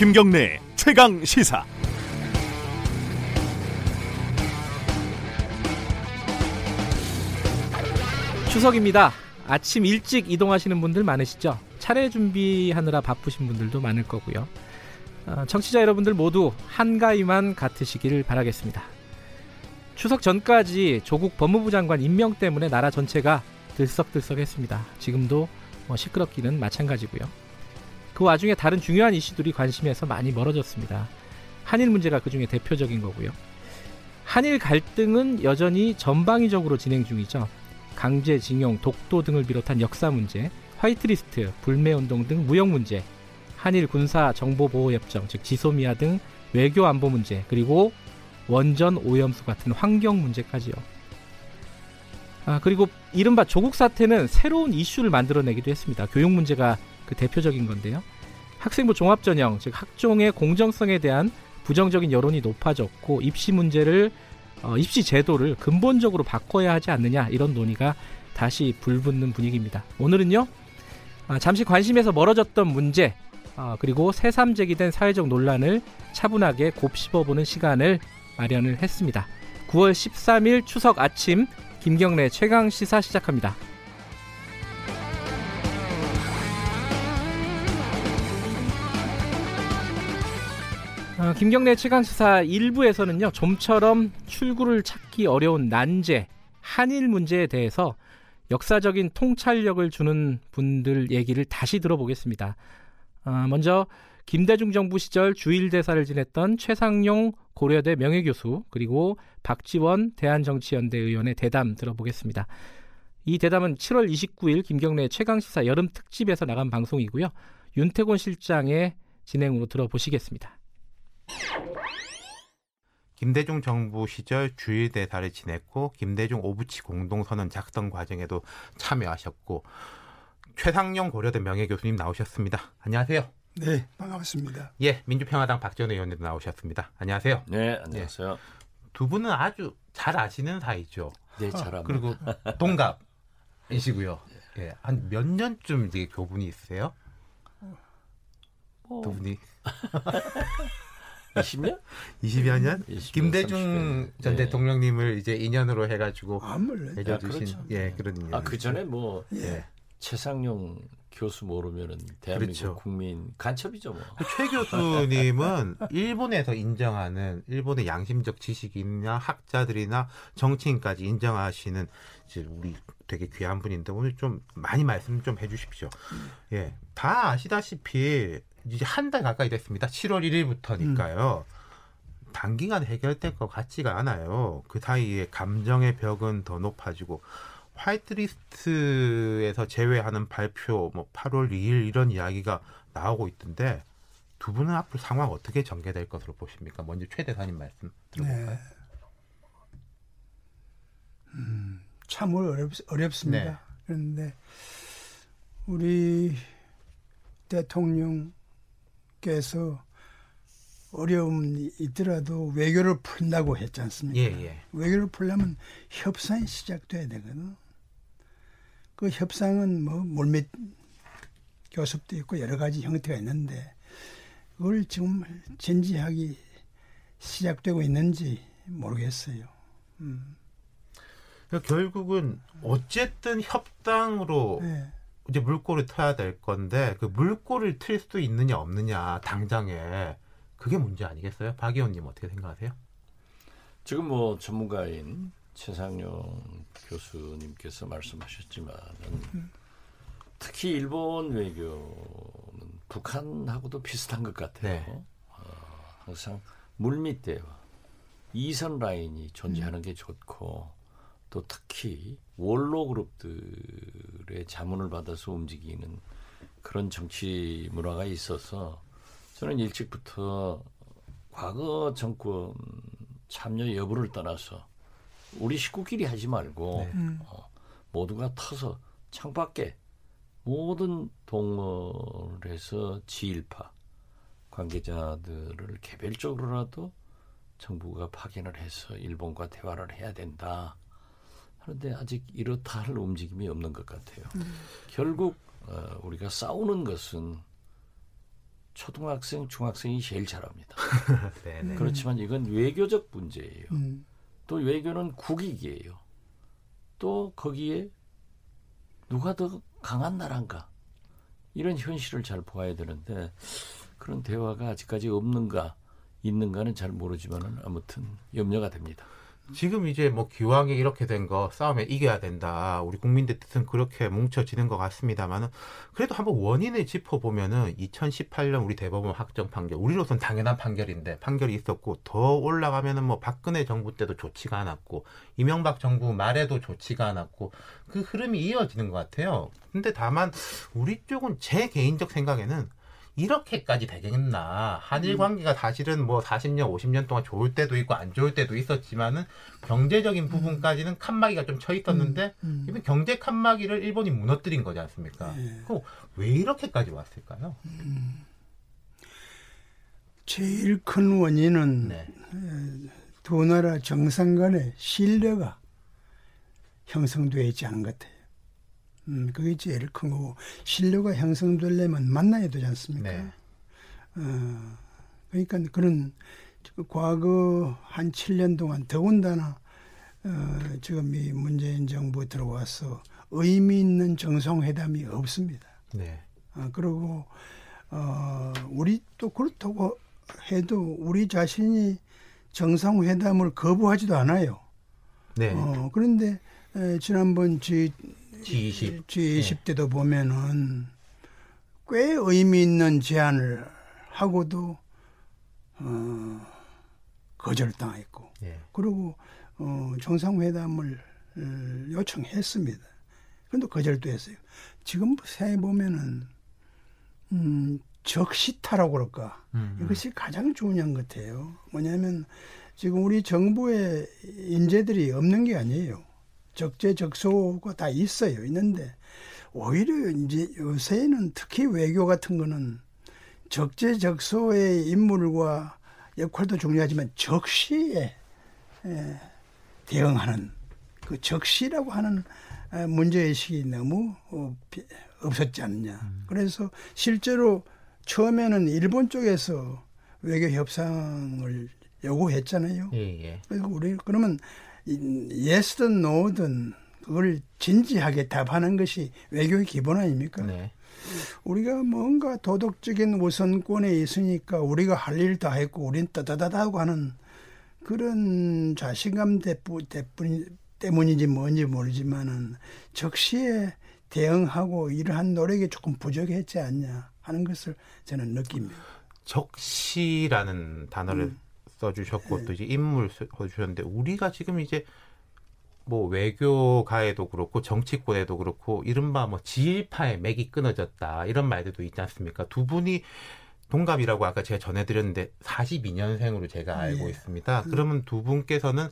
김경래 최강시사. 추석입니다. 아침 일찍 이동하시는 분들 많으시죠? 차례 준비하느라 바쁘신 분들도 많을 거고요. 청취자 여러분들 모두 한가위만 같으시길 바라겠습니다. 추석 전까지 조국 법무부 장관 임명 때문에 나라 전체가 들썩들썩했습니다. 지금도 시끄럽기는 마찬가지고요. 그 와중에 다른 중요한 이슈들이 관심에서 많이 멀어졌습니다. 한일 문제가 그중에 대표적인 거고요. 한일 갈등은 여전히 전방위적으로 진행 중이죠. 강제징용, 독도 등을 비롯한 역사 문제, 화이트리스트, 불매운동 등 무역 문제, 한일 군사정보보호협정, 즉 지소미아 등 외교 안보 문제, 그리고 원전 오염수 같은 환경 문제까지요. 그리고 이른바 조국 사태는 새로운 이슈를 만들어내기도 했습니다. 교육 문제가 그 대표적인 건데요. 학생부 종합전형, 즉 학종의 공정성에 대한 부정적인 여론이 높아졌고 입시 제도를 근본적으로 바꿔야 하지 않느냐, 이런 논의가 다시 불붙는 분위기입니다. 오늘은요, 잠시 관심에서 멀어졌던 문제, 그리고 새삼 제기된 사회적 논란을 차분하게 곱씹어보는 시간을 마련을 했습니다. 9월 13일 추석 아침 김경래 최강시사 시작합니다. 김경래 최강시사 1부에서는요, 좀처럼 출구를 찾기 어려운 난제, 한일 문제에 대해서 역사적인 통찰력을 주는 분들 얘기를 다시 들어보겠습니다. 먼저 김대중 정부 시절 주일대사를 지냈던 최상용 고려대 명예교수, 그리고 박지원 대한정치연대 의원의 대담 들어보겠습니다. 이 대담은 7월 29일 김경래 최강시사 여름 특집에서 나간 방송이고요. 윤태곤 실장의 진행으로 들어보시겠습니다. 김대중 정부 시절 주일대사를 지냈고 김대중 오부치 공동선언 작성 과정에도 참여하셨고, 최상용 고려대 명예교수님 나오셨습니다. 안녕하세요. 네, 반갑습니다. 예, 민주평화당 박지원 의원님도 나오셨습니다. 안녕하세요. 네, 안녕하세요. 예, 두 분은 아주 잘 아시는 사이죠. 네, 잘 압니다. 그리고 동갑이시고요. 예, 한 몇 년쯤 이제 교분이 있으세요? 두 분이 20년? 20여 년? 20년, 김대중 30년. 전 대통령님을 이제 인연으로 해가지고 맺어주신, 그렇죠. 예, 그런 인연. 그 전에 뭐, 예, 최상용 교수 모르면은 대한민국, 그렇죠, 국민 간첩이죠 뭐. 최 교수님은 일본에서 인정하는, 일본의 양심적 지식인이나 학자들이나 정치인까지 인정하시는 우리 되게 귀한 분인데, 오늘 좀 많이 말씀 좀 해주십시오. 예, 다 아시다시피 이제 한 달 가까이 됐습니다. 7월 1일부터니까요. 단기간 해결될 것 같지가 않아요. 그 사이에 감정의 벽은 더 높아지고, 화이트리스트에서 제외하는 발표, 뭐 8월 2일 이런 이야기가 나오고 있던데, 두 분은 앞으로 상황 어떻게 전개될 것으로 보십니까? 먼저 최 대사님 말씀 들어볼까요? 네. 참으로 어렵습니다. 네. 그런데 우리 대통령께서 어려움이 있더라도 외교를 푼다고 했지 않습니까? 예, 예. 외교를 풀려면 협상이 시작돼야 되거든. 그 협상은 뭐 물밑 교섭도 있고 여러 가지 형태가 있는데, 그걸 지금 진지하게 시작되고 있는지 모르겠어요. 결국은 어쨌든 협상으로, 네, 이제 물꼬를 트야 될 건데, 그 물꼬를 틀 수도 있느냐 없느냐, 당장에 그게 문제 아니겠어요? 박 의원님 어떻게 생각하세요? 지금 뭐 전문가인 최상용 교수님께서 말씀하셨지만, 특히 일본 외교는 북한하고도 비슷한 것 같아요. 네. 항상 물밑 대화, 이선 라인이 존재하는 게 좋고, 또 특히 원로 그룹들의 자문을 받아서 움직이는 그런 정치 문화가 있어서, 저는 일찍부터 과거 정권 참여 여부를 떠나서 우리 식구끼리 하지 말고, 네, 모두가 터서 창밖에 모든 동원해서 지일파 관계자들을 개별적으로라도 정부가 파견을 해서 일본과 대화를 해야 된다. 그런데 아직 이렇다 할 움직임이 없는 것 같아요. 결국 우리가 싸우는 것은 초등학생, 중학생이 제일 잘합니다. 네네. 그렇지만 이건 외교적 문제예요. 또 외교는 국익이에요. 또 거기에 누가 더 강한 나라인가? 이런 현실을 잘 보아야 되는데 그런 대화가 아직까지 없는가 있는가는 잘 모르지만 아무튼 염려가 됩니다. 지금 이제 뭐 기왕에 이렇게 된 거 싸움에 이겨야 된다. 우리 국민들 뜻은 그렇게 뭉쳐지는 것 같습니다만은 그래도 한번 원인을 짚어보면은 2018년 우리 대법원 확정 판결, 우리로선 당연한 판결인데 판결이 있었고 더 올라가면은 뭐 박근혜 정부 때도 좋지가 않았고 이명박 정부 말에도 좋지가 않았고 그 흐름이 이어지는 것 같아요. 근데 다만 우리 쪽은 제 개인적 생각에는 이렇게까지 되겠나. 한일 관계가 사실은 뭐 40년, 50년 동안 좋을 때도 있고 안 좋을 때도 있었지만은 경제적인 부분까지는 칸막이가 좀 쳐 있었는데 이번 경제 칸막이를 일본이 무너뜨린 거지 않습니까? 네. 그럼 왜 이렇게까지 왔을까요? 제일 큰 원인은 네. 두 나라 정상 간의 신뢰가 형성되어 있지 않은 것 같아요. 그게 제일 큰 거고, 신뢰가 형성되려면 만나야 되지 않습니까? 네. 그러니까 그런 과거 한 7년 동안 더군다나 지금 이 문재인 정부 들어와서 의미 있는 정상회담이 없습니다. 네. 그리고 우리 또 그렇다고 해도 우리 자신이 정상회담을 거부하지도 않아요. 네. 그런데 지난번 G20 때도 보면은 꽤 의미 있는 제안을 하고도 거절당했고, 예. 그리고 정상회담을 요청했습니다. 그런데 거절도 했어요. 지금 보면은 적시타라고 그럴까? 이것이 가장 중요한 것 같아요. 뭐냐면 지금 우리 정부의 인재들이 없는 게 아니에요. 적재적소가 다 있어요. 있는데 오히려 이제 요새는 특히 외교 같은 거는 적재적소의 인물과 역할도 중요하지만 적시에 대응하는 그 적시라고 하는 문제의식이 너무 없었지 않느냐. 그래서 실제로 처음에는 일본 쪽에서 외교 협상을 요구했잖아요. 예. 그래서 우리 그러면 예스든 노든 그걸 진지하게 답하는 것이 외교의 기본 아닙니까? 네. 우리가 뭔가 도덕적인 우선권에 있으니까 우리가 할 일 다 했고 우린 따다다다 하고 하는 그런 자신감 때문인지 뭔지 모르지만은 적시에 대응하고 이러한 노력이 조금 부족했지 않냐 하는 것을 저는 느낍니다. 적시라는 단어를 써주셨고 또 이제 인물 써주셨는데 우리가 지금 이제 뭐 외교가에도 그렇고 정치권에도 그렇고 이른바 뭐 지일파의 맥이 끊어졌다 이런 말들도 있지 않습니까? 두 분이 동갑이라고 아까 제가 전해드렸는데 42년생으로 제가 알고 있습니다. 그러면 두 분께서는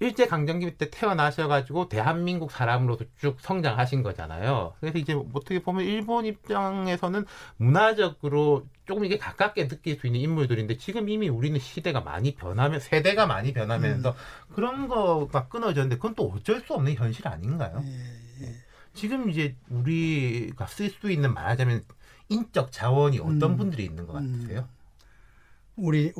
일제강점기 때 태어나셔가지고 대한민국 사람으로서 쭉 성장하신 거잖아요. 그래서 이제 어떻게 보면 일본 입장에서는 문화적으로 조금 이게 가깝게 느낄 수 있는 인물들인데 지금 이미 우리는 시대가 많이 변하면서 세대가 많이 변하면서 그런 거가 끊어졌는데 그건 또 어쩔 수 없는 현실 아닌가요? 예. 지금 이제 우리가 쓸 수 있는 말하자면 인적 자원이 어떤 분들이 있는 것 같으세요? 우리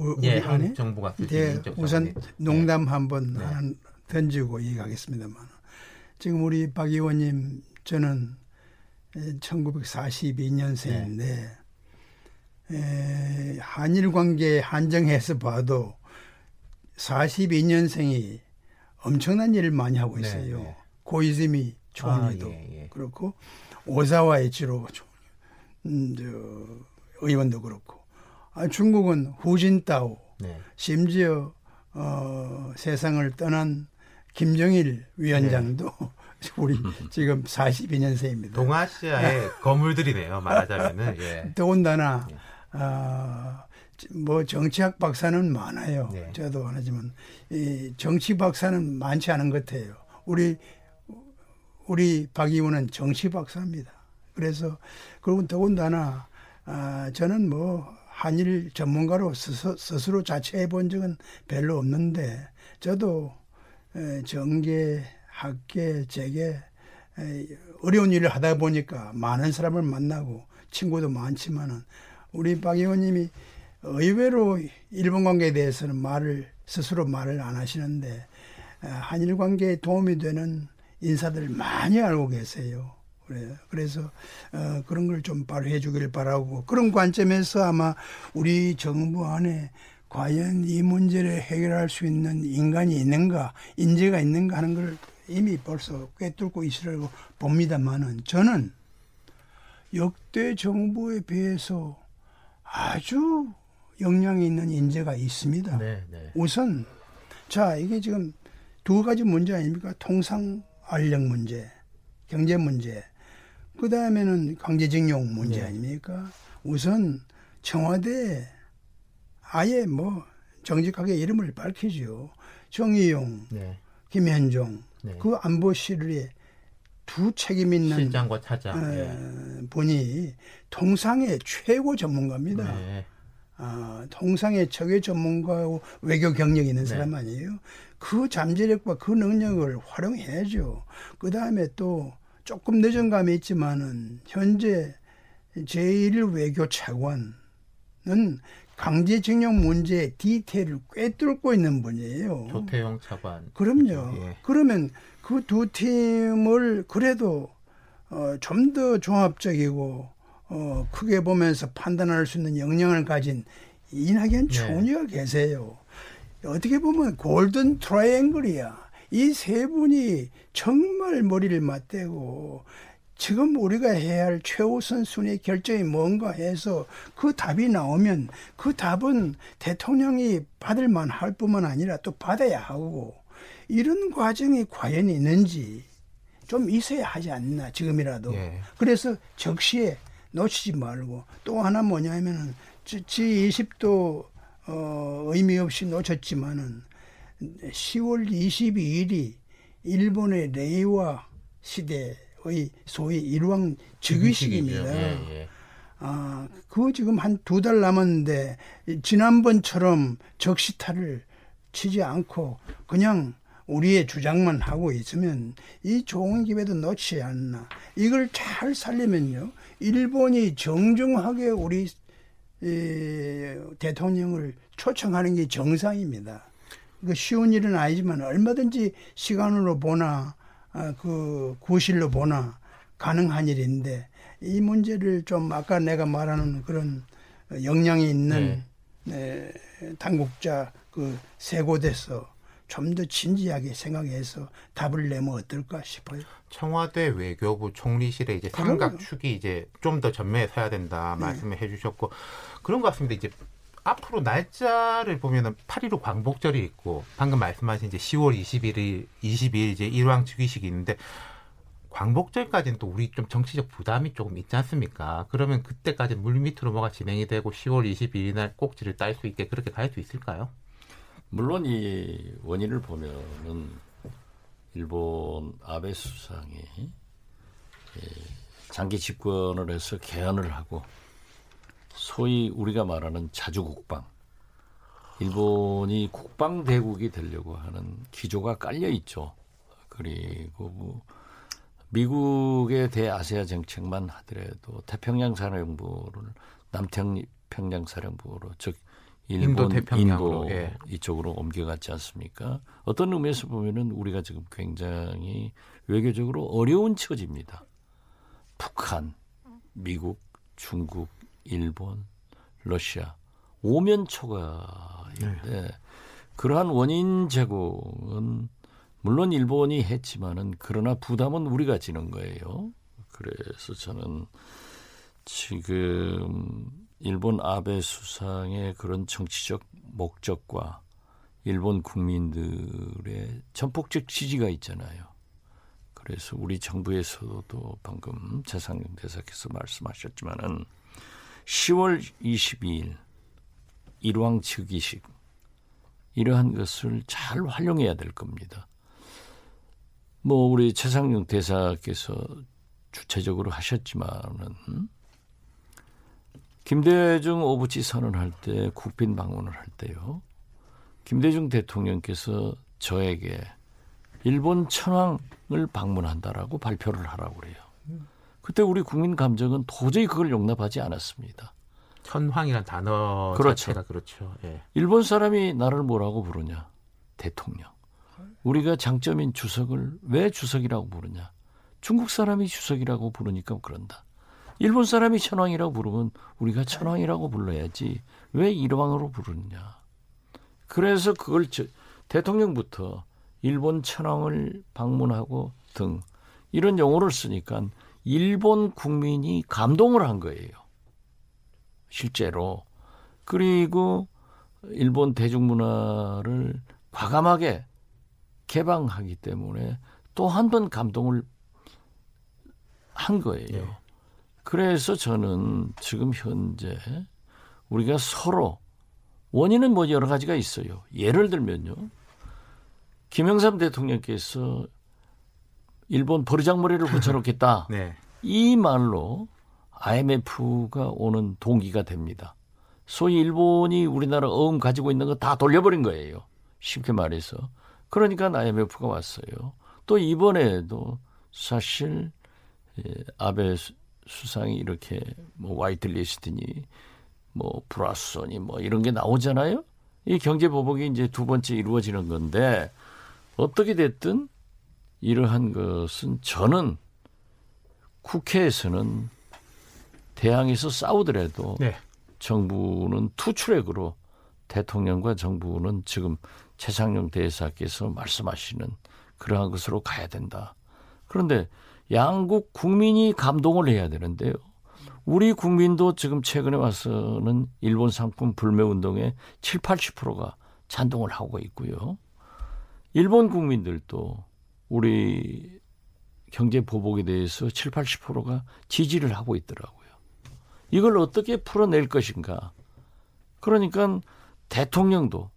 한국 정부가 쓸 수 있는 인적 자원이 우선 농담 한번 던지고 얘기하겠습니다만 지금 우리 박 의원님 저는 1942년생인데 한일 관계 한정해서 봐도 42년생이 엄청난 일을 많이 하고 있어요. 네. 고이즈미 총리도 그렇고 오사와 에치로 의원도 그렇고 중국은 후진타오 심지어 세상을 떠난 김정일 위원장도 우리 지금 42년생입니다. 동아시아의 거물들이네요. 말하자면은. 더군다나 뭐 정치학 박사는 많아요. 저도 하지만 정치 박사는 많지 않은 것 같아요. 우리 박 의원은 정치 박사입니다. 그래서 그리고 더군다나 저는 뭐 한일 전문가로 스스로 자처해 본 적은 별로 없는데 저도 정계, 학계, 재계 어려운 일을 하다 보니까 많은 사람을 만나고 친구도 많지만은 우리 박 의원님이 의외로 일본 관계에 대해서는 스스로 말을 안 하시는데 한일 관계에 도움이 되는 인사들 많이 알고 계세요. 그래서 그런 걸 좀 발휘해 주길 바라고, 그런 관점에서 아마 우리 정부 안에 과연 이 문제를 해결할 수 있는 인간이 있는가, 인재가 있는가 하는 걸 이미 벌써 꿰뚫고 있으라고 봅니다만은, 저는 역대 정부에 비해서 아주 역량이 있는 인재가 있습니다. 네. 우선 자, 이게 지금 두 가지 문제 아닙니까? 통상 알력 문제, 경제 문제, 그 다음에는 강제징용 문제 아닙니까? 우선 청와대 아예 정직하게 이름을 밝히죠. 정의용, 김현종, 그 안보실의 두 책임 있는 실장과 차장 분이 통상의 최고 전문가입니다. 통상의 최고 전문가고 외교 경력이 있는 사람 아니에요. 그 잠재력과 그 능력을 활용해야죠. 그 다음에 또 조금 늦은 감이 있지만은 현재 제1외교차관은 강제징용 문제의 디테일을 꿰뚫고 있는 분이에요. 조태용 차관. 그럼요. 예. 그러면 그 두 팀을 그래도 좀 더 종합적이고 크게 보면서 판단할 수 있는 역량을 가진 이낙연 총리가 계세요. 어떻게 보면 골든 트라이앵글이야. 이 세 분이 정말 머리를 맞대고 지금 우리가 해야 할 최우선 순위 결정이 뭔가 해서 그 답이 나오면 그 답은 대통령이 받을 만할 뿐만 아니라 또 받아야 하고, 이런 과정이 과연 있는지 좀 있어야 하지 않나, 지금이라도. 그래서 적시에 놓치지 말고, 또 하나 뭐냐면은 G20도 의미 없이 놓쳤지만은 10월 22일이 일본의 레이와 시대의 소위 일왕 즉위식입니다. 아, 그거 지금 한 두 달 남았는데 지난번처럼 적시타를 치지 않고 그냥 우리의 주장만 하고 있으면 이 좋은 기회도 놓치지 않나. 이걸 잘 살리면요, 일본이 정중하게 우리 대통령을 초청하는 게 정상입니다. 그 쉬운 일은 아니지만 얼마든지 시간으로 보나 그 구실로 보나 가능한 일인데, 이 문제를 좀 아까 내가 말하는 그런 역량이 있는 당국자 그 세곳에서 좀 더 진지하게 생각해서 답을 내면 어떨까 싶어요. 청와대 외교부 총리실의 이제 삼각축이 이제 좀 더 전면에 서야 된다 말씀을 해주셨고, 그런 것 같습니다. 이제 앞으로 날짜를 보면은 8.15 광복절이 있고, 방금 말씀하신 이제 10월 22일 이제 일왕 즉위식이 있는데, 광복절까지는 또 우리 좀 정치적 부담이 조금 있지 않습니까? 그러면 그때까지 물밑으로 뭐가 진행이 되고 10월 22일 날 꼭지를 딸 수 있게 그렇게 갈 수 있을까요? 물론 이 원인을 보면은 일본 아베 수상이 장기 집권을 해서 개헌을 하고, 소위 우리가 말하는 자주국방, 일본이 국방대국이 되려고 하는 기조가 깔려있죠. 그리고 미국의 대아시아 정책만 하더라도 태평양사령부를 남태평양사령부로, 즉 일본 인도 이쪽으로 옮겨갔지 않습니까? 어떤 의미에서 보면은 우리가 지금 굉장히 외교적으로 어려운 처지입니다. 북한, 미국, 중국, 일본, 러시아, 오면 초과인데 그러한 원인 제공은 물론 일본이 했지만은 그러나 부담은 우리가 지는 거예요. 그래서 저는 지금 일본 아베 수상의 그런 정치적 목적과 일본 국민들의 전폭적 지지가 있잖아요. 그래서 우리 정부에서도 방금 최상용 대사께서 말씀하셨지만은 10월 22일 일왕 즉위식, 이러한 것을 잘 활용해야 될 겁니다. 우리 최상용 대사께서 주체적으로 하셨지만은 김대중 오부치 선언할 때, 국빈 방문을 할 때요, 김대중 대통령께서 저에게 일본 천황을 방문한다라고 발표를 하라고 그래요. 그때 우리 국민 감정은 도저히 그걸 용납하지 않았습니다. 천황이라는 단어 그렇죠. 자체가 그렇죠. 예. 일본 사람이 나를 뭐라고 부르냐? 대통령. 우리가 장점인 주석을 왜 주석이라고 부르냐? 중국 사람이 주석이라고 부르니까 그런다. 일본 사람이 천황이라고 부르면 우리가 천황이라고 불러야지 왜 일왕으로 부르느냐. 그래서 그걸 대통령부터 일본 천황을 방문하고 등 이런 용어를 쓰니까 일본 국민이 감동을 한 거예요. 실제로. 그리고 일본 대중문화를 과감하게 개방하기 때문에 또 한 번 감동을 한 거예요. 네. 그래서 저는 지금 현재 우리가 서로 원인은 뭐 여러 가지가 있어요. 예를 들면요. 김영삼 대통령께서 일본 버르장머리를 붙여놓겠다. 네. 이 말로 IMF가 오는 동기가 됩니다. 소위 일본이 우리나라 어음 가지고 있는 거 다 돌려버린 거예요. 쉽게 말해서. 그러니까 IMF가 왔어요. 또 이번에도 사실 아베 수상이 이렇게 뭐 와이틀리스트니 뭐 브라소니 뭐 이런 게 나오잖아요. 이 경제 보복이 이제 두 번째 이루어지는 건데 어떻게 됐든 이러한 것은 저는 국회에서는 대항에서 싸우더라도 네. 정부는 투트랙으로 대통령과 정부는 지금 최상용 대사께서 말씀하시는 그러한 것으로 가야 된다. 그런데 양국 국민이 감동을 해야 되는데요. 우리 국민도 지금 최근에 와서는 일본 상품 불매운동에 7, 80%가 찬동을 하고 있고요. 일본 국민들도 우리 경제 보복에 대해서 7, 80%가 지지를 하고 있더라고요. 이걸 어떻게 풀어낼 것인가. 그러니까 대통령도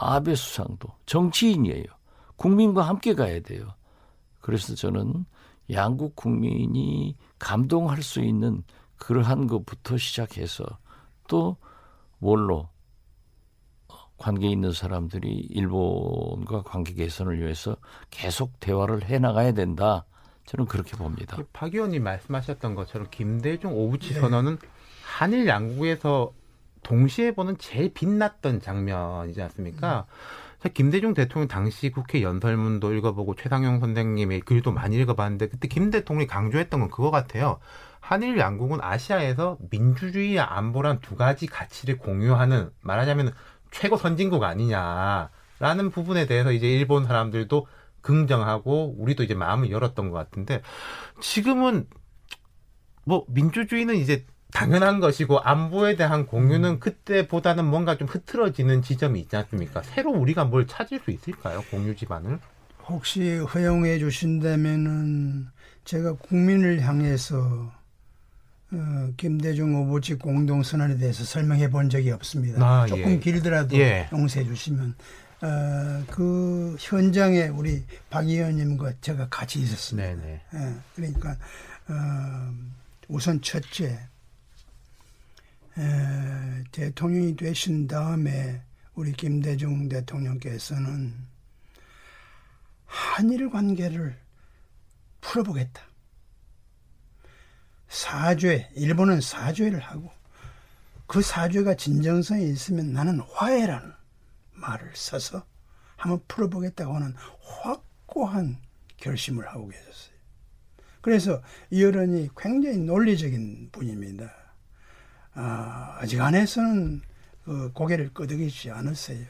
아베 수상도 정치인이에요. 국민과 함께 가야 돼요. 그래서 저는 양국 국민이 감동할 수 있는 그러한 것부터 시작해서 또 뭘로 관계 있는 사람들이 일본과 관계 개선을 위해서 계속 대화를 해나가야 된다. 저는 그렇게 봅니다. 박 의원님 말씀하셨던 것처럼 김대중 오부치 선언은 한일 양국에서 동시에 보는 제일 빛났던 장면이지 않습니까? 김대중 대통령 당시 국회 연설문도 읽어보고 최상용 선생님의 글도 많이 읽어봤는데 그때 김 대통령이 강조했던 건 그거 같아요. 한일 양국은 아시아에서 민주주의와 안보란 두 가지 가치를 공유하는 말하자면 최고 선진국 아니냐라는 부분에 대해서 이제 일본 사람들도 긍정하고 우리도 이제 마음을 열었던 것 같은데 지금은 뭐 민주주의는 이제 당연한 것이고 안보에 대한 공유는 그때보다는 뭔가 좀 흐트러지는 지점이 있지 않습니까? 새로 우리가 뭘 찾을 수 있을까요? 공유 집안을? 혹시 허용해 주신다면은 제가 국민을 향해서 김대중 오부치 공동선언에 대해서 설명해 본 적이 없습니다. 조금 예. 길더라도 예. 용서해 주시면 그 현장에 우리 박 의원님과 제가 같이 있었습니다. 네네. 예. 그러니까 우선 첫째 대통령이 되신 다음에 우리 김대중 대통령께서는 한일 관계를 풀어보겠다. 사죄, 일본은 사죄를 하고 그 사죄가 진정성이 있으면 나는 화해라는 말을 써서 한번 풀어보겠다고 하는 확고한 결심을 하고 계셨어요. 그래서 이 어른이 굉장히 논리적인 분입니다. 아직 안에서는 고개를 끄덕이지 않았어요.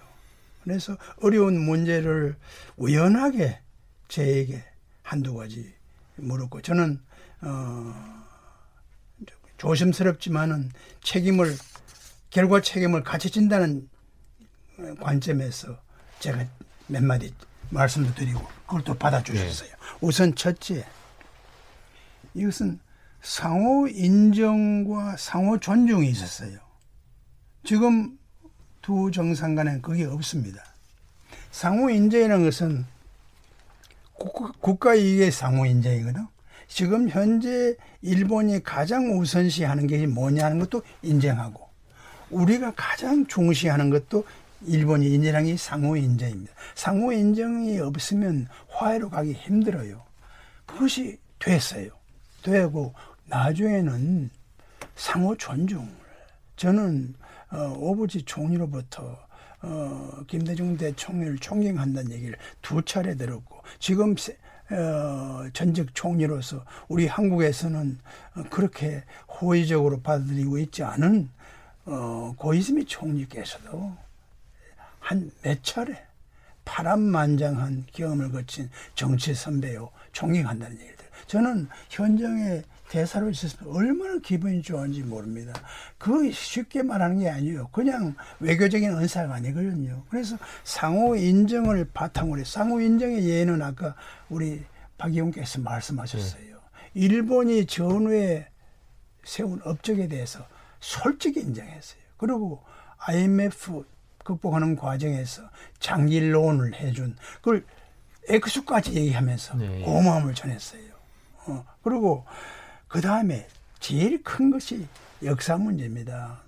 그래서 어려운 문제를 우연하게 저에게 한두 가지 물었고 저는 조심스럽지만은 결과 책임을 같이 진다는 관점에서 제가 몇 마디 말씀도 드리고 그걸 또 받아주셨어요. 네. 우선 첫째 이것은 상호 인정과 상호 존중이 있었어요. 지금 두 정상 간에는 그게 없습니다. 상호 인정이라는 것은 국가 이익의 상호 인정이거든. 지금 현재 일본이 가장 우선시하는 게 뭐냐는 것도 인정하고 우리가 가장 중시하는 것도 일본이 인정하는 게 상호 인정입니다. 상호 인정이 없으면 화해로 가기 힘들어요. 그것이 됐어요. 되고 나중에는 상호 존중을 저는 오부치 총리로부터 김대중 대통령을 존경한다는 얘기를 두 차례 들었고, 지금 전직 총리로서 우리 한국에서는 그렇게 호의적으로 받아들이고 있지 않은 고이즈미 총리께서도 한 몇 차례 파란만장한 경험을 거친 정치 선배요 존경한다는 얘기를 들어요. 저는 현장에 대사로 있었으면 얼마나 기분이 좋은지 모릅니다. 그 쉽게 말하는 게 아니에요. 그냥 외교적인 언사가 아니거든요. 그래서 상호 인정을 바탕으로, 상호 인정의 예는 아까 우리 박 의원께서 말씀하셨어요. 일본이 전후에 세운 업적에 대해서 솔직히 인정했어요. 그리고 IMF 극복하는 과정에서 장기론을 해준 그걸 액수까지 얘기하면서 고마움을 전했어요. 그리고 그 다음에 제일 큰 것이 역사 문제입니다.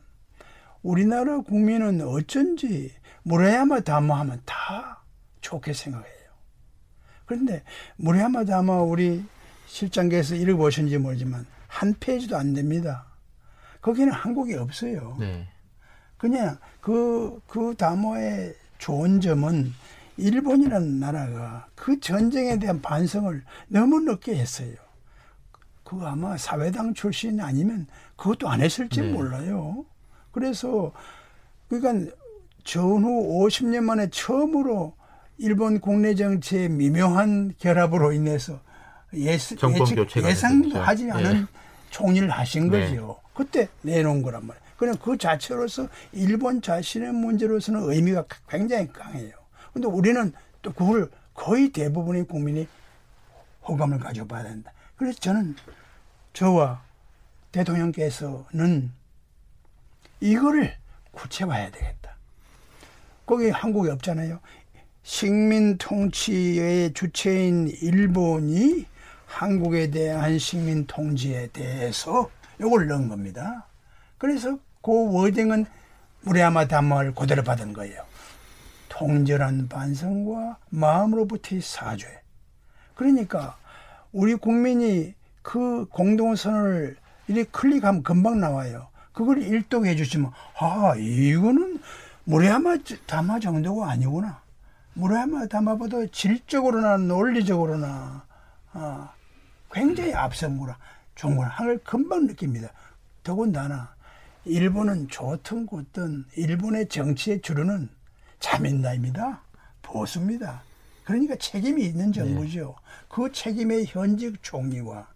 우리나라 국민은 어쩐지 무라야마 담화하면 다 좋게 생각해요. 그런데 무라야마 담화 우리 실장께서 읽어보셨는지 모르지만 한 페이지도 안 됩니다. 거기는 한국이 없어요. 네. 그냥 그 담화의 좋은 점은 일본이라는 나라가 그 전쟁에 대한 반성을 너무 늦게 했어요. 그거 아마 사회당 출신이 아니면 그것도 안 했을지 몰라요. 그래서 그러니까 전후 50년 만에 처음으로 일본 국내 정치의 미묘한 결합으로 인해서 예상하지 않은 총리를 하신 거죠. 그때 내놓은 거란 말이에요. 그냥 그 자체로서 일본 자신의 문제로서는 의미가 굉장히 강해요. 그런데 우리는 또 그걸 거의 대부분의 국민이 호감을 가져봐야 된다. 그래서 저는 저와 대통령께서는 이거를 구체화해야 되겠다. 거기 한국이 없잖아요. 식민 통치의 주체인 일본이 한국에 대한 식민 통치에 대해서 이걸 넣은 겁니다. 그래서 그 워딩은 무라야마 담화를 그대로 받은 거예요. 통절한 반성과 마음으로부터의 사죄. 그러니까 우리 국민이 그 공동선언을 이렇게 클릭하면 금방 나와요. 그걸 일독해 주시면, 아, 이거는 무라야마 담화 정도가 아니구나. 무라야마 담화보다 질적으로나 논리적으로나 굉장히 앞선 거라 정말 한을 금방 느낍니다. 더군다나 일본은 좋든 굳든 일본의 정치의 주류는 자민당입니다. 보수입니다. 그러니까 책임이 있는 정부죠. 그 책임의 현직 총리와,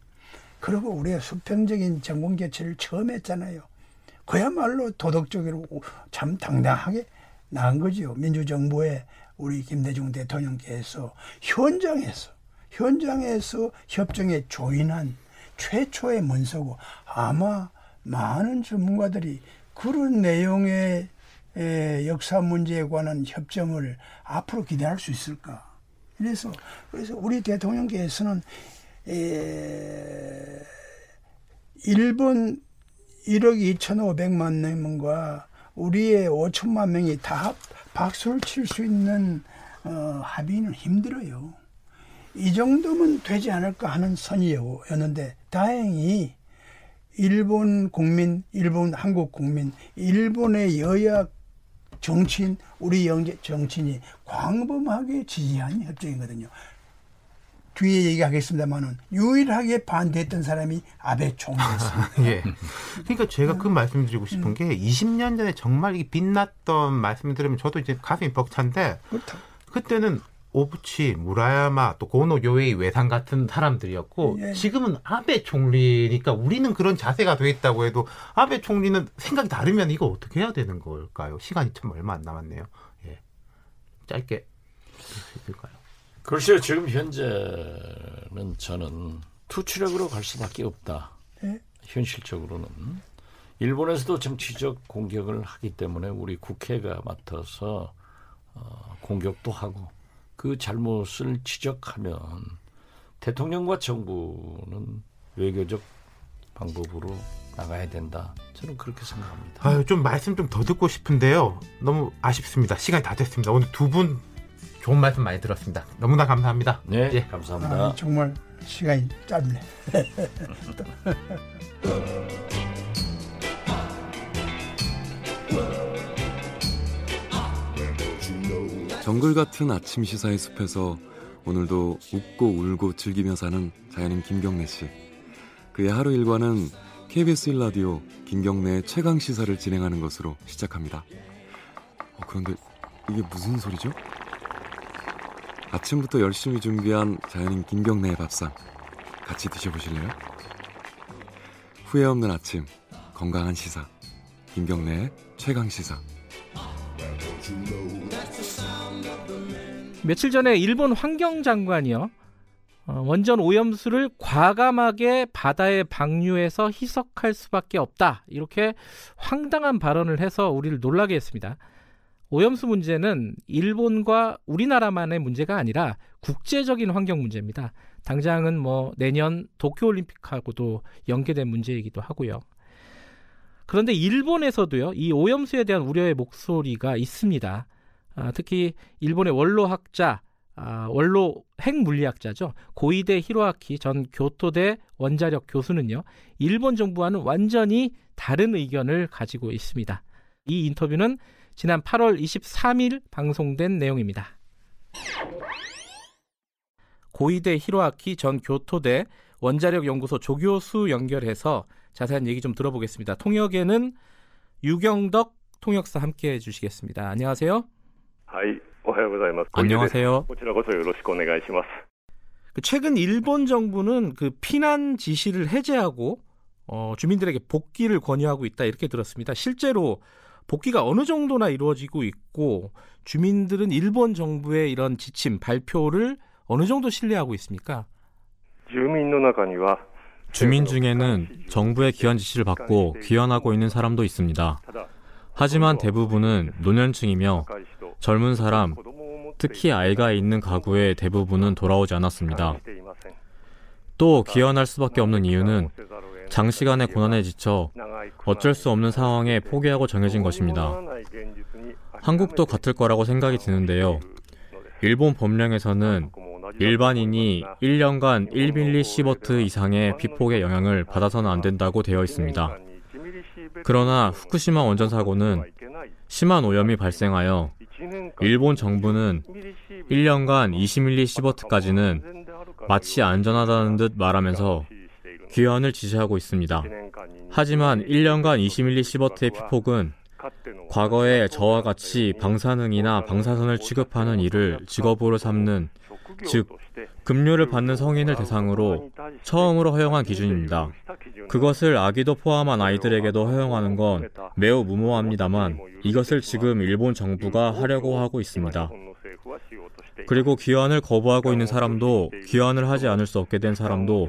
그리고 우리가 수평적인 정권 교체를 처음 했잖아요. 그야말로 도덕적으로 참 당당하게 나간 거죠. 민주정부의 우리 김대중 대통령께서 현장에서 협정에 조인한 최초의 문서고, 아마 많은 전문가들이 그런 내용의 역사 문제에 관한 협정을 앞으로 기대할 수 있을까. 그래서 우리 대통령께서는 일본 1억 2,500만 명과 우리의 5천만 명이 다 박수를 칠 수 있는 합의는 힘들어요. 이 정도면 되지 않을까 하는 선이었는데, 다행히 일본 국민, 일본 한국 국민, 일본의 여야 정치인, 우리 정치인이 광범하게 지지한 협정이거든요. 뒤에 얘기하겠습니다만은 유일하게 반대했던 사람이 아베 총리였습니다. 예. 그러니까 제가 그 말씀을 드리고 싶은 게 20년 전에 정말 이 빛났던 말씀을 들으면 저도 이제 가슴이 벅찬데, 그렇다. 그때는 오부치, 무라야마, 또 고노 요에이 외상 같은 사람들이었고, 지금은 아베 총리니까 우리는 그런 자세가 돼 있다고 해도 아베 총리는 생각이 다르면 이거 어떻게 해야 되는 걸까요? 시간이 참 얼마 안 남았네요. 예. 짧게 있을까요? 글쎄요, 지금 현재는 저는 투치력으로 갈 수밖에 없다. 네? 현실적으로는 일본에서도 정치적 공격을 하기 때문에 우리 국회가 맡아서 공격도 하고, 그 잘못을 지적하면 대통령과 정부는 외교적 방법으로 나가야 된다. 저는 그렇게 생각합니다. 아유, 좀 말씀 좀 더 듣고 싶은데요. 너무 아쉽습니다. 시간이 다 됐습니다. 오늘 두 분 좋은 말씀 많이 들었습니다. 너무나 감사합니다. 네, 예. 감사합니다. 아, 정말 시간이 짧네. 정글 같은 아침 시사의 숲에서 오늘도 웃고 울고 즐기며 사는 자연인 김경래 씨. 그의 하루 일과는 KBS 1라디오 김경래의 최강시사를 진행하는 것으로 시작합니다. 그런데 이게 무슨 소리죠? 아침부터 열심히 준비한 자연인 김경래의 밥상 같이 드셔보실래요? 후회 없는 아침, 건강한 시사, 김경래의 최강시사. 며칠 전에 일본 환경장관이요, 원전 오염수를 과감하게 바다에 방류해서 희석할 수밖에 없다, 이렇게 황당한 발언을 해서 우리를 놀라게 했습니다. 오염수 문제는 일본과 우리나라만의 문제가 아니라 국제적인 환경 문제입니다. 당장은 내년 도쿄올림픽하고도 연계된 문제이기도 하고요. 그런데 일본에서도요, 이 오염수에 대한 우려의 목소리가 있습니다. 특히 일본의 원로학자, 원로 핵물리학자죠, 고이데 히로아키 전 교토대 원자력 교수는요, 일본 정부와는 완전히 다른 의견을 가지고 있습니다. 이 인터뷰는 지난 8월 23일 방송된 내용입니다. 고이데 히로아키 전 교토대 원자력연구소 조교수 연결해서 자세한 얘기 좀 들어보겠습니다. 통역에는 유경덕 통역사 함께해 주시겠습니다. 안녕하세요. 안녕하세요. 최근 일본 정부는 그 피난 지시를 해제하고 주민들에게 복귀를 권유하고 있다, 이렇게 들었습니다. 실제로 복귀가 어느 정도나 이루어지고 있고, 주민들은 일본 정부의 이런 지침, 발표를 어느 정도 신뢰하고 있습니까? 주민 중에는 정부의 귀환 지시를 받고 귀환하고 있는 사람도 있습니다. 하지만 대부분은 노년층이며 젊은 사람, 특히 아이가 있는 가구의 대부분은 돌아오지 않았습니다. 또 귀환할 수밖에 없는 이유는 장시간의 고난에 지쳐 어쩔 수 없는 상황에 포기하고 정해진 것입니다. 한국도 같을 거라고 생각이 드는데요. 일본 법령에서는 일반인이 1년간 1밀리시버트 이상의 비폭의 영향을 받아서는 안 된다고 되어 있습니다. 그러나 후쿠시마 원전 사고는 심한 오염이 발생하여 일본 정부는 1년간 20밀리시버트까지는 마치 안전하다는 듯 말하면서 귀환을 지시하고 있습니다. 하지만 1년간 20밀리시버트의 피폭은 과거의 저와 같이 방사능이나 방사선을 취급하는 일을 직업으로 삼는, 즉 급료를 받는 성인을 대상으로 처음으로 허용한 기준입니다. 그것을 아기도 포함한 아이들에게도 허용하는 건 매우 무모합니다만, 이것을 지금 일본 정부가 하려고 하고 있습니다. 그리고 귀환을 거부하고 있는 사람도, 귀환을 하지 않을 수 없게 된 사람도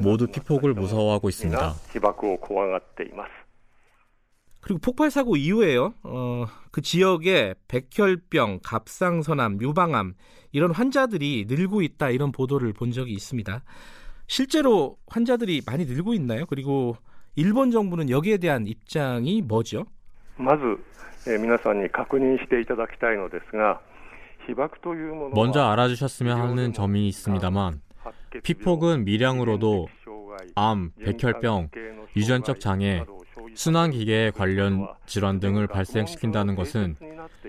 모두 피폭을 무서워하고 있습니다. 그리고 폭발 사고 이후에요, 그 지역에 백혈병, 갑상선암, 유방암 이런 환자들이 늘고 있다, 이런 보도를 본 적이 있습니다. 실제로 환자들이 많이 늘고 있나요? 그리고 일본 정부는 여기에 대한 입장이 뭐죠? 먼저 알아주셨으면 하는 점이 있습니다만, 피폭은 미량으로도 암, 백혈병, 유전적 장애, 순환기계 관련 질환 등을 발생시킨다는 것은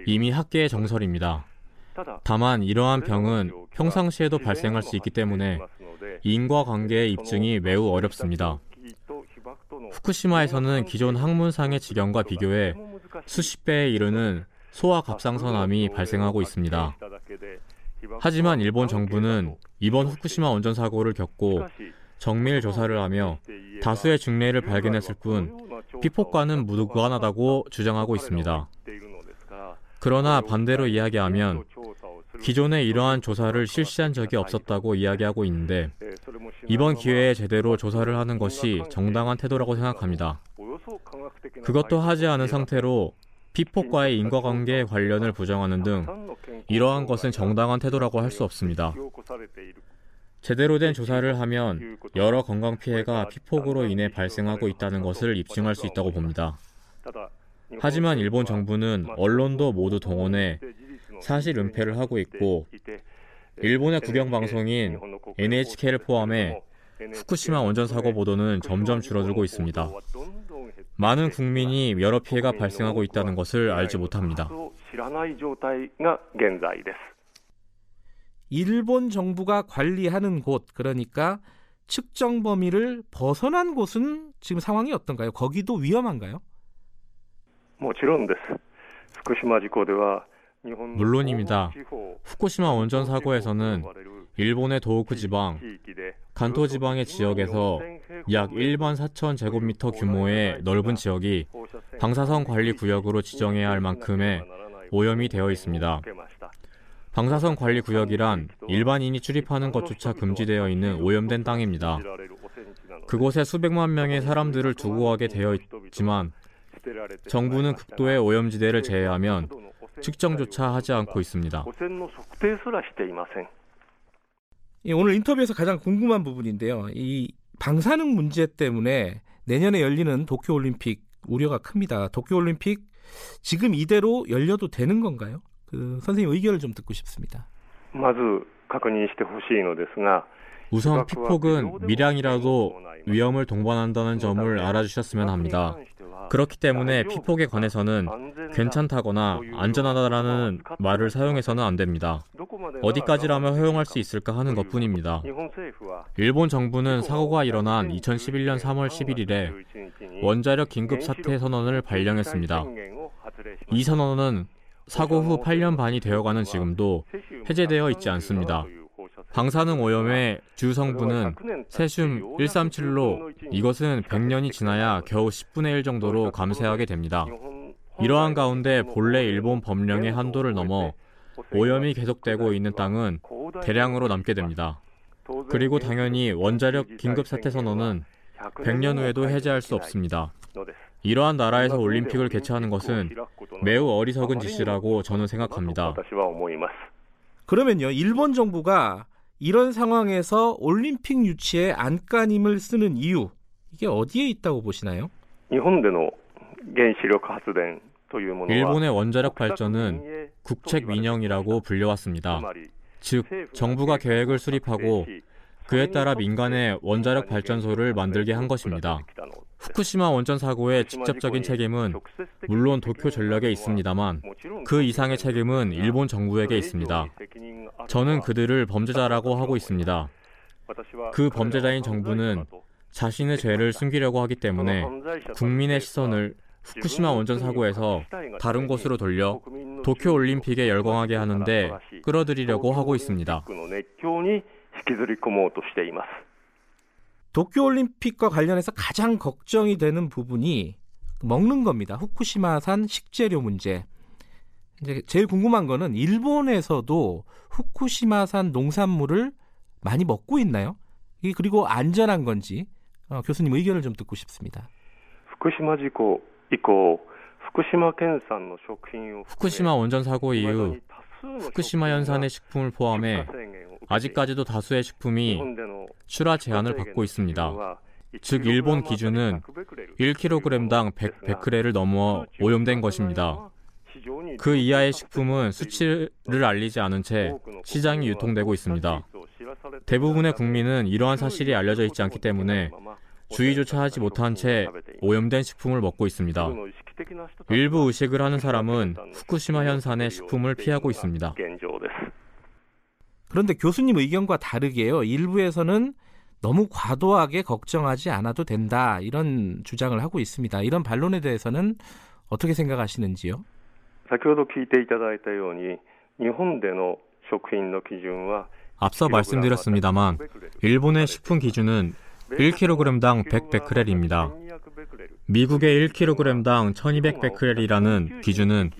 이미 학계의 정설입니다. 다만 이러한 병은 평상시에도 발생할 수 있기 때문에 인과관계의 입증이 매우 어렵습니다. 후쿠시마에서는 기존 학문상의 지경과 비교해 수십 배에 이르는 소아 갑상선암이 발생하고 있습니다. 하지만 일본 정부는 이번 후쿠시마 원전 사고를 겪고 정밀 조사를 하며 다수의 중례를 발견했을 뿐 피폭과는 무관하다고 주장하고 있습니다. 그러나 반대로 이야기하면 기존에 이러한 조사를 실시한 적이 없었다고 이야기하고 있는데, 이번 기회에 제대로 조사를 하는 것이 정당한 태도라고 생각합니다. 그것도 하지 않은 상태로 피폭과의 인과관계 관련을 부정하는 등 이러한 것은 정당한 태도라고 할 수 없습니다. 제대로 된 조사를 하면 여러 건강 피해가 피폭으로 인해 발생하고 있다는 것을 입증할 수 있다고 봅니다. 하지만 일본 정부는 언론도 모두 동원해 사실 은폐를 하고 있고, 일본의 국영방송인 NHK를 포함해 후쿠시마 원전 사고 보도는 점점 줄어들고 있습니다. 많은 국민이 여러 피해가 발생하고 있다는 것을 알지 못합니다. 일본 정부가 관리하는 곳, 그러니까 측정 범위를 벗어난 곳은 지금 상황이 어떤가요? 거기도 위험한가요? 물론입니다. 후쿠시마 원전 사고에서는 일본의 도호쿠 지방, 간토 지방의 지역에서 약 1만 4천 제곱미터 규모의 넓은 지역이 방사선 관리 구역으로 지정해야 할 만큼의 오염이 되어 있습니다. 방사선 관리 구역이란 일반인이 출입하는 것조차 금지되어 있는 오염된 땅입니다. 그곳에 수백만 명의 사람들을 두고 하게 되어 있지만 정부는 극도의 오염지대를 제외하면 측정조차 하지 않고 있습니다. 오늘 인터뷰에서 가장 궁금한 부분인데요. 이 방사능 문제 때문에 내년에 열리는 도쿄올림픽 우려가 큽니다. 도쿄올림픽 지금 이대로 열려도 되는 건가요? 선생님 의견을 좀 듣고 싶습니다. 우선 피폭은 미량이라도 위험을 동반한다는 점을 알아주셨으면 합니다. 그렇기 때문에 피폭에 관해서는 괜찮다거나 안전하다라는 말을 사용해서는 안 됩니다. 어디까지라면 허용할 수 있을까 하는 것뿐입니다. 일본 정부는 사고가 일어난 2011년 3월 11일에 원자력 긴급 사태 선언을 발령했습니다. 이 선언은 사고 후 8년 반이 되어가는 지금도 해제되어 있지 않습니다. 방사능 오염의 주 성분은 세슘 137로 이것은 100년이 지나야 겨우 10분의 1 정도로 감소하게 됩니다. 이러한 가운데 본래 일본 법령의 한도를 넘어 오염이 계속되고 있는 땅은 대량으로 남게 됩니다. 그리고 당연히 원자력 긴급사태 선언은 100년 후에도 해제할 수 없습니다. 이러한 나라에서 올림픽을 개최하는 것은 매우 어리석은 짓이라고 저는 생각합니다. 그러면요, 일본 정부가 이런 상황에서 올림픽 유치에 안간힘을 쓰는 이유, 이게 어디에 있다고 보시나요? 일본의 원자력 발전은 국책 민영이라고 불려왔습니다. 즉, 정부가 계획을 수립하고 그에 따라 민간의 원자력 발전소를 만들게 한 것입니다. 후쿠시마 원전 사고의 직접적인 책임은 물론 도쿄 전력에 있습니다만 그 이상의 책임은 일본 정부에게 있습니다. 저는 그들을 범죄자라고 하고 있습니다. 그 범죄자인 정부는 자신의 죄를 숨기려고 하기 때문에 국민의 시선을 후쿠시마 원전 사고에서 다른 곳으로 돌려 도쿄올림픽에 열광하게 하는데 끌어들이려고 하고 있습니다. 도쿄올림픽과 관련해서 가장 걱정이 되는 부분이 먹는 겁니다. 후쿠시마산 식재료 문제. 이제 제일 궁금한 거는 일본에서도 후쿠시마산 농산물을 많이 먹고 있나요? 그리고 안전한 건지 교수님 의견을 좀 듣고 싶습니다. 후쿠시마 원전 사고 이후 후쿠시마 현산의 식품을 포함해 아직까지도 다수의 식품이 출하 제한을 받고 있습니다. 즉, 일본 기준은 1kg당 100베크렐을 넘어 오염된 것입니다. 그 이하의 식품은 수치를 알리지 않은 채 시장이 유통되고 있습니다. 대부분의 국민은 이러한 사실이 알려져 있지 않기 때문에 주의조차 하지 못한 채 오염된 식품을 먹고 있습니다. 일부 의식을 하는 사람은 후쿠시마 현산의 식품을 피하고 있습니다. 그런데 교수님 의견과 다르게요. 일부에서는 너무 과도하게 걱정하지 않아도 된다, 이런 주장을 하고 있습니다. 이런 반론에 대해서는 어떻게 생각하시는지요? 앞서 말씀드렸습니다만 일본의 식품 기준은 1kg당 100베크렐입니다. 미국의 1kg당 1200베크렐이라는 기준은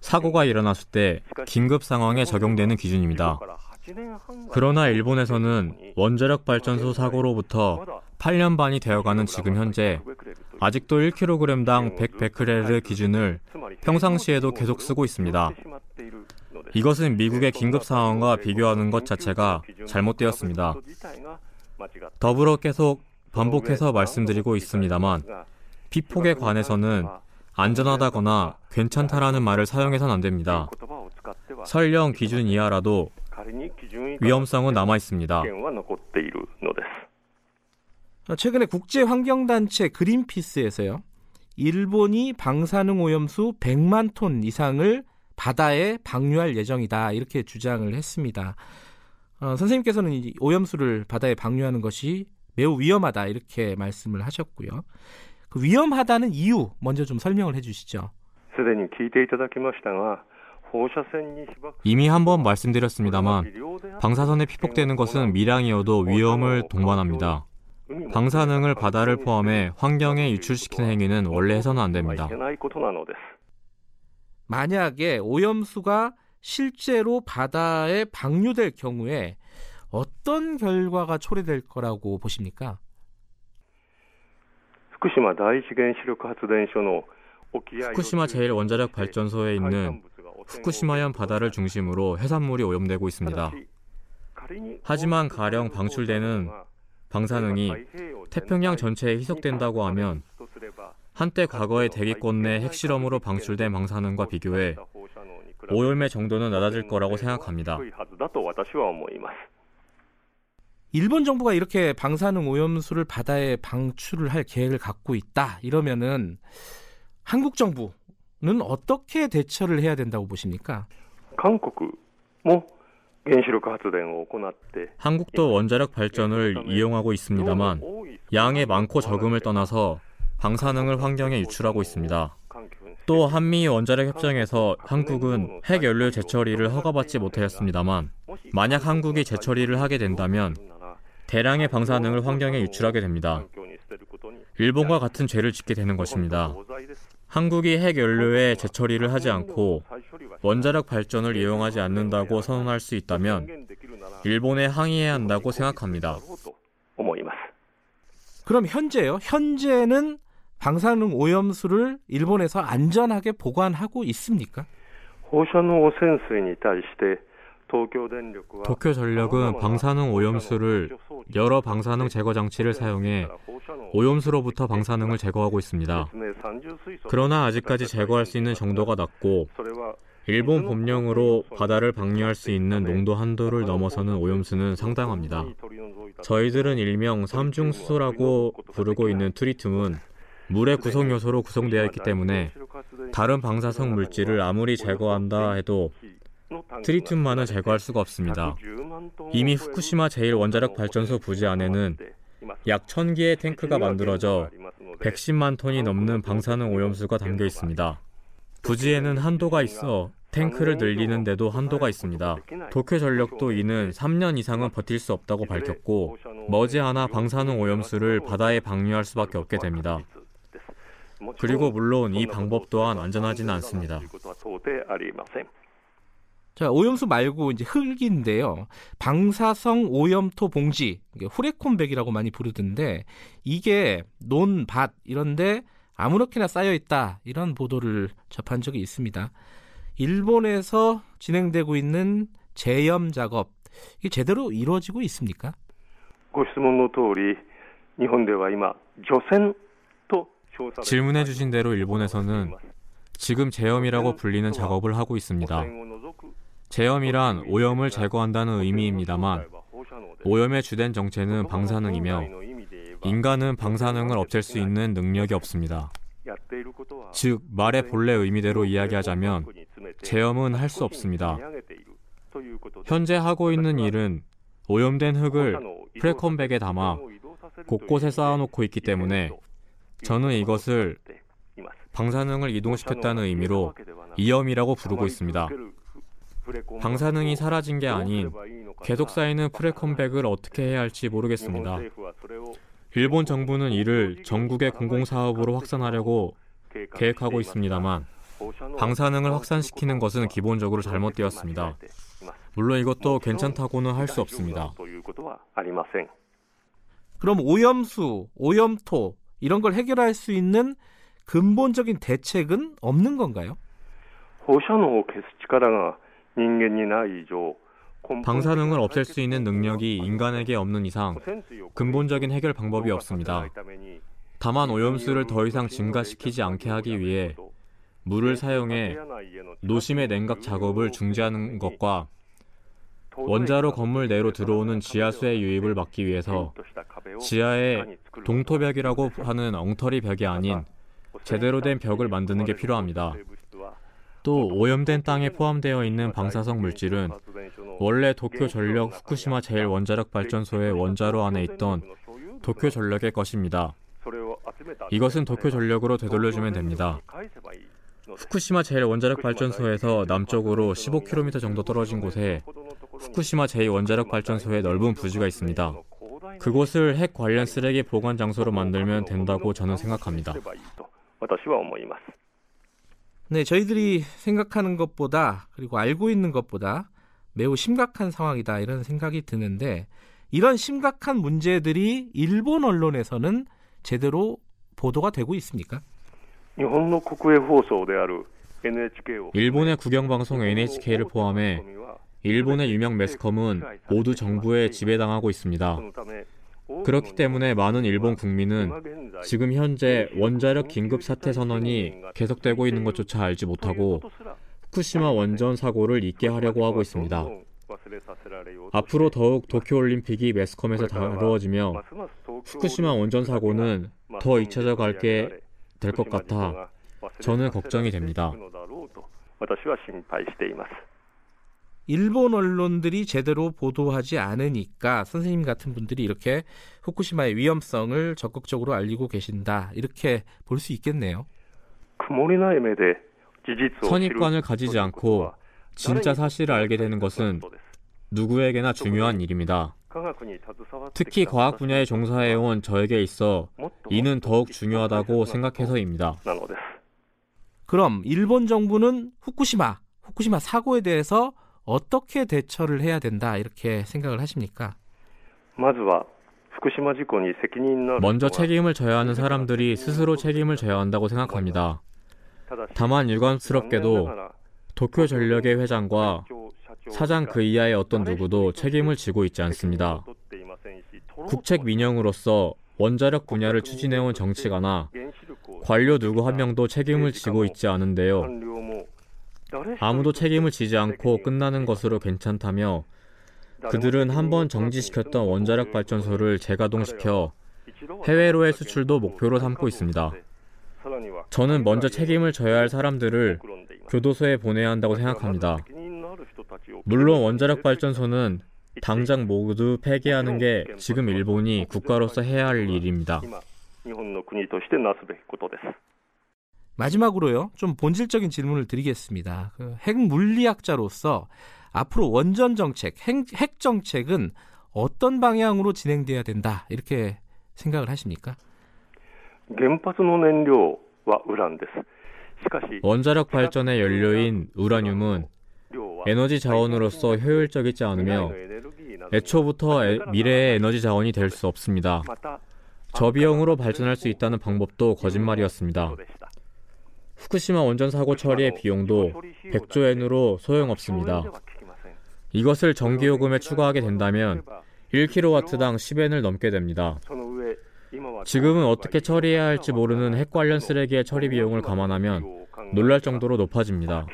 사고가 일어났을 때 긴급 상황에 적용되는 기준입니다. 그러나 일본에서는 원자력 발전소 사고로부터 8년 반이 되어가는 지금 현재 아직도 1kg당 100베크렐의 기준을 평상시에도 계속 쓰고 있습니다. 이것은 미국의 긴급 상황과 비교하는 것 자체가 잘못되었습니다. 더불어 계속 반복해서 말씀드리고 있습니다만 피폭에 관해서는 안전하다거나 괜찮다라는 말을 사용해서는 안 됩니다. 설령 기준 이하라도 위험성은 남아 있습니다. 최근에 국제환경단체 그린피스에서요, 일본이 방사능 오염수 100만 톤 이상을 바다에 방류할 예정이다. 이렇게 주장을 했습니다. 선생님께서는 이 오염수를 바다에 방류하는 것이 매우 위험하다. 이렇게 말씀을 하셨고요. 그 위험하다는 이유 먼저 좀 설명을 해주시죠. 이미 한번 말씀드렸습니다만 방사선에 피폭되는 것은 미량이어도 위험을 동반합니다. 방사능을 바다를 포함해 환경에 유출시키는 행위는 원래 해서는 안 됩니다. 만약에 오염수가 실제로 바다에 방류될 경우에 어떤 결과가 초래될 거라고 보십니까? 후쿠시마 제1원자력 발전소에 있는 후쿠시마현 바다를 중심으로 해산물이 오염되고 있습니다. 하지만 가령 방출되는 방사능이 태평양 전체에 희석된다고 하면 한때 과거의 대기권 내 핵실험으로 방출된 방사능과 비교해 오염의 정도는 낮아질 거라고 생각합니다. 일본 정부가 이렇게 방사능 오염수를 바다에 방출을 할 계획을 갖고 있다. 이러면은 한국 정부는 어떻게 대처를 해야 된다고 보십니까? 한국도 원자력 발전을 이용하고 있습니다만 양의 많고 적음을 떠나서 방사능을 환경에 유출하고 있습니다. 또 한미 원자력 협정에서 한국은 핵연료 재처리를 허가받지 못하였습니다만 만약 한국이 재처리를 하게 된다면 대량의 방사능을 환경에 유출하게 됩니다. 일본과 같은 죄를 짓게 되는 것입니다. 한국이 핵연료의 재처리를 하지 않고 원자력 발전을 이용하지 않는다고 선언할 수 있다면 일본에 항의해야 한다고 생각합니다. 그럼 현재요? 현재는 방사능 오염수를 일본에서 안전하게 보관하고 있습니까? 도쿄전력은 방사능 오염수를 여러 방사능 제거 장치를 사용해 오염수로부터 방사능을 제거하고 있습니다. 그러나 아직까지 제거할 수 있는 정도가 낮고 일본 법령으로 바다를 방류할 수 있는 농도 한도를 넘어서는 오염수는 상당합니다. 저희들은 일명 삼중수소라고 부르고 있는 트리튬은 물의 구성 요소로 구성되어 있기 때문에 다른 방사성 물질을 아무리 제거한다 해도 트리튬만은 제거할 수가 없습니다. 이미 후쿠시마 제1원자력 발전소 부지 안에는 약 1,000개의 탱크가 만들어져 110만 톤이 넘는 방사능 오염수가 담겨 있습니다. 부지에는 한도가 있어 탱크를 늘리는 데도 한도가 있습니다. 도쿄전력도 이는 3년 이상은 버틸 수 없다고 밝혔고 머지않아 방사능 오염수를 바다에 방류할 수밖에 없게 됩니다. 그리고 물론 이 방법 또한 안전하지는 않습니다. 자, 오염수 말고 이제 흙인데요. 방사성 오염토 봉지, 후레콘백이라고 많이 부르던데 이게 논, 밭 이런데 아무렇게나 쌓여있다 이런 보도를 접한 적이 있습니다. 일본에서 진행되고 있는 재염 작업, 이게 제대로 이루어지고 있습니까? 질문해 주신 대로 일본에서는 지금 재염이라고 불리는 작업을 하고 있습니다. 재염이란 오염을 제거한다는 의미입니다만 오염의 주된 정체는 방사능이며 인간은 방사능을 없앨 수 있는 능력이 없습니다. 즉 말의 본래 의미대로 이야기하자면 재염은 할 수 없습니다. 현재 하고 있는 일은 오염된 흙을 프레콘백에 담아 곳곳에 쌓아놓고 있기 때문에 저는 이것을 방사능을 이동시켰다는 의미로 이염이라고 부르고 있습니다. 방사능이 사라진 게 아닌 계속 쌓이는 프레콘백을 어떻게 해야 할지 모르겠습니다. 일본 정부는 이를 전국의 공공사업으로 확산하려고 계획하고 있습니다만 방사능을 확산시키는 것은 기본적으로 잘못되었습니다. 물론 이것도 괜찮다고는 할 수 없습니다. 그럼 오염수, 오염토 이런 걸 해결할 수 있는 근본적인 대책은 없는 건가요? 방사능을 없앨 수 있는 능력이 인간에게 없는 이상 근본적인 해결 방법이 없습니다. 다만 오염수를 더 이상 증가시키지 않게 하기 위해 물을 사용해 노심의 냉각 작업을 중지하는 것과 원자로 건물 내로 들어오는 지하수의 유입을 막기 위해서 지하에 동토벽이라고 하는 엉터리 벽이 아닌 제대로 된 벽을 만드는 게 필요합니다. 또 오염된 땅에 포함되어 있는 방사성 물질은 원래 도쿄 전력 후쿠시마 제1원자력발전소의 원자로 안에 있던 도쿄 전력의 것입니다. 이것은 도쿄 전력으로 되돌려주면 됩니다. 후쿠시마 제1원자력발전소에서 남쪽으로 15km 정도 떨어진 곳에 후쿠시마 제2원자력발전소의 넓은 부지가 있습니다. 그곳을 핵 관련 쓰레기 보관 장소로 만들면 된다고 저는 생각합니다. 네, 저희들이 생각하는 것보다 그리고 알고 있는 것보다 매우 심각한 상황이다 이런 생각이 드는데 이런 심각한 문제들이 일본 언론에서는 제대로 보도가 되고 있습니까? 일본의 국영방송 NHK를 포함해 일본의 유명 매스컴은 모두 정부에 지배당하고 있습니다. 그렇기 때문에 많은 일본 국민은 지금 현재 원자력 긴급사태 선언이 계속되고 있는 것조차 알지 못하고 후쿠시마 원전 사고를 잊게 하려고 하고 있습니다. 앞으로 더욱 도쿄올림픽이 매스컴에서 다루어지며 후쿠시마 원전 사고는 더 잊혀져갈게 될 것 같아 저는 걱정이 됩니다. 일본 언론들이 제대로 보도하지 않으니까 선생님 같은 분들이 이렇게 후쿠시마의 위험성을 적극적으로 알리고 계신다. 이렇게 볼 수 있겠네요. 선입관을 가지지 않고 진짜 사실을 알게 되는 것은 누구에게나 중요한 일입니다. 특히 과학 분야에 종사해온 저에게 있어 이는 더욱 중요하다고 생각해서입니다. 그럼 일본 정부는 후쿠시마 사고에 대해서 어떻게 대처를 해야 된다 이렇게 생각을 하십니까? 먼저 책임을 져야 하는 사람들이 스스로 책임을 져야 한다고 생각합니다. 다만 일관스럽게도 도쿄 전력의 회장과 사장 그 이하의 어떤 누구도 책임을 지고 있지 않습니다. 국책 민영으로서 원자력 분야를 추진해온 정치가나 관료 누구 한 명도 책임을 지고 있지 않은데요. 아무도 책임을 지지 않고 끝나는 것으로 괜찮다며 그들은 한번 정지시켰던 원자력 발전소를 재가동시켜 해외로의 수출도 목표로 삼고 있습니다. 저는 먼저 책임을 져야 할 사람들을 교도소에 보내야 한다고 생각합니다. 물론 원자력 발전소는 당장 모두 폐기하는 게 지금 일본이 국가로서 해야 할 일입니다. 마지막으로요, 좀 본질적인 질문을 드리겠습니다. 핵물리학자로서 앞으로 원전 정책, 핵 정책은 어떤 방향으로 진행돼야 된다 이렇게 생각을 하십니까? 원자력 발전의 연료인 우라늄은 에너지 자원으로서 효율적이지 않으며 애초부터 미래의 에너지 자원이 될 수 없습니다. 저비용으로 발전할 수 있다는 방법도 거짓말이었습니다. 후쿠시마 원전 사고 처리의 비용도 100조 엔으로 소용없습니다. 이것을 전기요금에 추가하게 된다면 1kW당 10엔을 넘게 됩니다. 지금은 어떻게 처리해야 할지 모르는 핵 관련 쓰레기의 처리 비용을 감안하면 놀랄 정도로 높아집니다.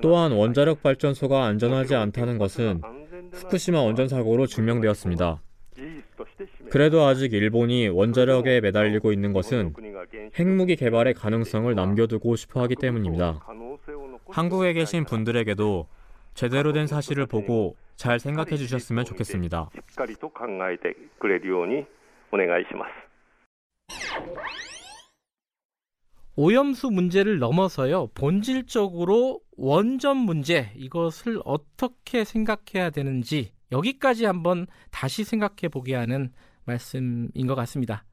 또한 원자력 발전소가 안전하지 않다는 것은 후쿠시마 원전 사고로 증명되었습니다. 그래도 아직 일본이 원자력에 매달리고 있는 것은 핵무기 개발의 가능성을 남겨두고 싶어 하기 때문입니다. 한국에 계신 분들에게도 제대로 된 사실을 보고 잘 생각해 주셨으면 좋겠습니다. 오염수 문제를 넘어서요, 본질적으로 원전 문제, 이것을 어떻게 생각해야 되는지 여기까지 한번 다시 생각해 보게 하는 말씀인 것 같습니다.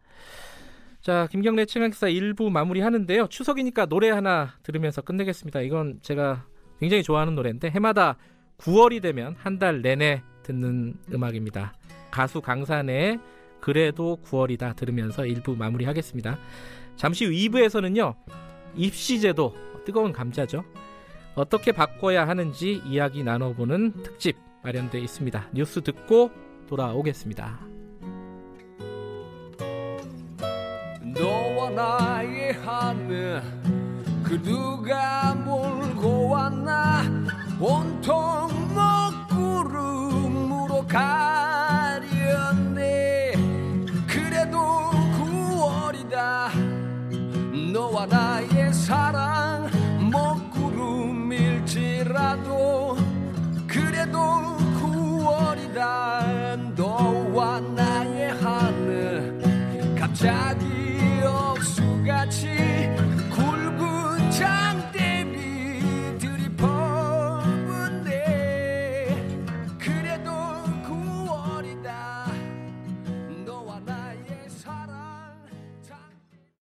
자, 김경래 최강시사 1부 마무리하는데요. 추석이니까 노래 하나 들으면서 끝내겠습니다. 이건 제가 굉장히 좋아하는 노래인데 해마다 9월이 되면 한 달 내내 듣는 음악입니다. 가수 강산의 그래도 9월이다 들으면서 1부 마무리하겠습니다. 잠시 후 2부에서는요. 입시제도, 뜨거운 감자죠. 어떻게 바꿔야 하는지 이야기 나눠보는 특집 마련되어 있습니다. 뉴스 듣고 돌아오겠습니다. 너와 나의 하늘 그 누가 몰고 왔나 온통 먹구름으로 가렸네 그래도 9월이다 몰라도 그래도 9월이란 너와 나의 하늘 갑자기